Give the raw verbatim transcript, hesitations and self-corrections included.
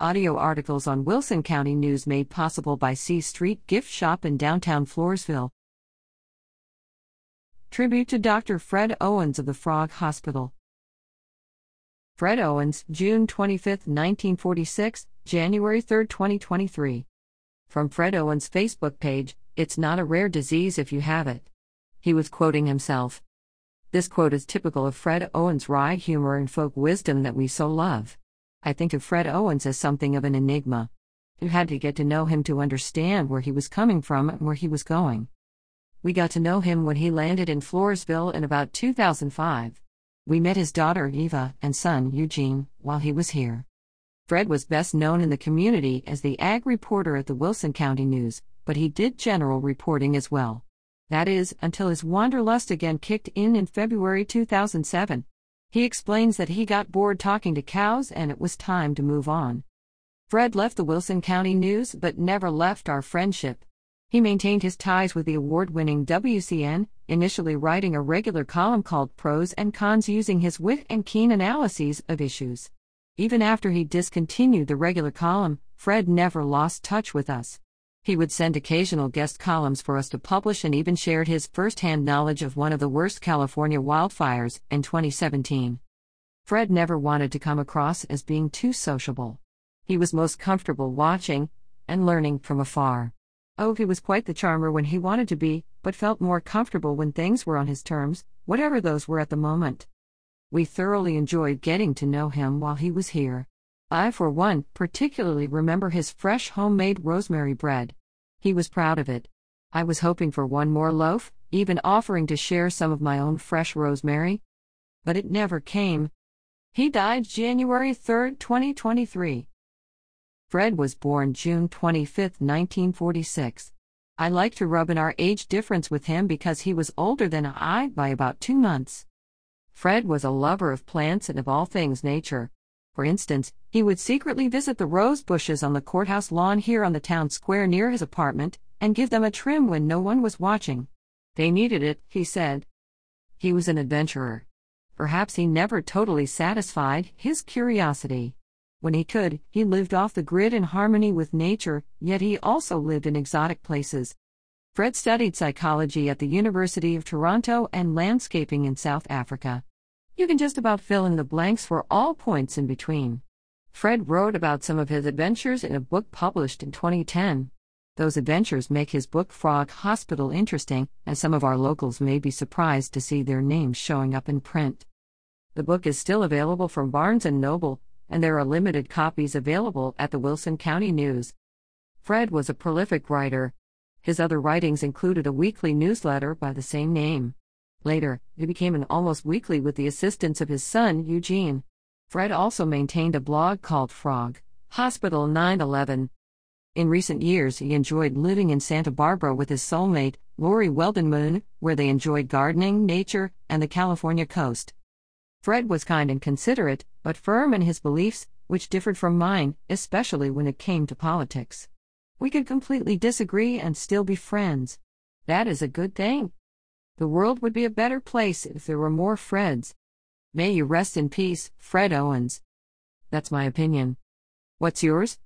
Audio articles on Wilson County News made possible by C Street Gift Shop in downtown Floresville. Tribute to Doctor Fred Owens of the Frog Hospital. Fred Owens, June twenty-fifth, nineteen forty-six, January third, twenty twenty-three. From Fred Owens' Facebook page, "It's not a rare disease if you have it." He was quoting himself. This quote is typical of Fred Owens' wry humor and folk wisdom that we so love. I think of Fred Owens as something of an enigma. You had to get to know him to understand where he was coming from and where he was going. We got to know him when he landed in Floresville in about two thousand five. We met his daughter Eva and son Eugene while he was here. Fred was best known in the community as the ag reporter at the Wilson County News, but he did general reporting as well. That is, until his wanderlust again kicked in in February two thousand seven. He explains that he got bored talking to cows and it was time to move on. Fred left the Wilson County News but never left our friendship. He maintained his ties with the award-winning W C N, initially writing a regular column called Pros and Cons using his wit and keen analyses of issues. Even after he discontinued the regular column, Fred never lost touch with us. He would send occasional guest columns for us to publish and even shared his first-hand knowledge of one of the worst California wildfires in twenty seventeen. Fred never wanted to come across as being too sociable. He was most comfortable watching and learning from afar. Oh, he was quite the charmer when he wanted to be, but felt more comfortable when things were on his terms, whatever those were at the moment. We thoroughly enjoyed getting to know him while he was here. I, for one, particularly remember his fresh homemade rosemary bread. He was proud of it. I was hoping for one more loaf, even offering to share some of my own fresh rosemary. But it never came. He died January third, twenty twenty-three. Fred was born June twenty-fifth, nineteen forty-six. I like to rub in our age difference with him because he was older than I by about two months. Fred was a lover of plants and of all things nature. For instance, he would secretly visit the rose bushes on the courthouse lawn here on the town square near his apartment, and give them a trim when no one was watching. They needed it, he said. He was an adventurer. Perhaps he never totally satisfied his curiosity. When he could, he lived off the grid in harmony with nature, yet he also lived in exotic places. Fred studied psychology at the University of Toronto and landscaping in South Africa. You can just about fill in the blanks for all points in between. Fred wrote about some of his adventures in a book published in twenty ten. Those adventures make his book Frog Hospital interesting, and some of our locals may be surprised to see their names showing up in print. The book is still available from Barnes and Noble, and there are limited copies available at the Wilson County News. Fred was a prolific writer. His other writings included a weekly newsletter by the same name. Later, it became an almost weekly with the assistance of his son, Eugene. Fred also maintained a blog called Frog Hospital nine eleven. In recent years, he enjoyed living in Santa Barbara with his soulmate, Lori Weldon Moon, where they enjoyed gardening, nature, and the California coast. Fred was kind and considerate, but firm in his beliefs, which differed from mine, especially when it came to politics. We could completely disagree and still be friends. That is a good thing. The world would be a better place if there were more Freds. May you rest in peace, Fred Owens. That's my opinion. What's yours?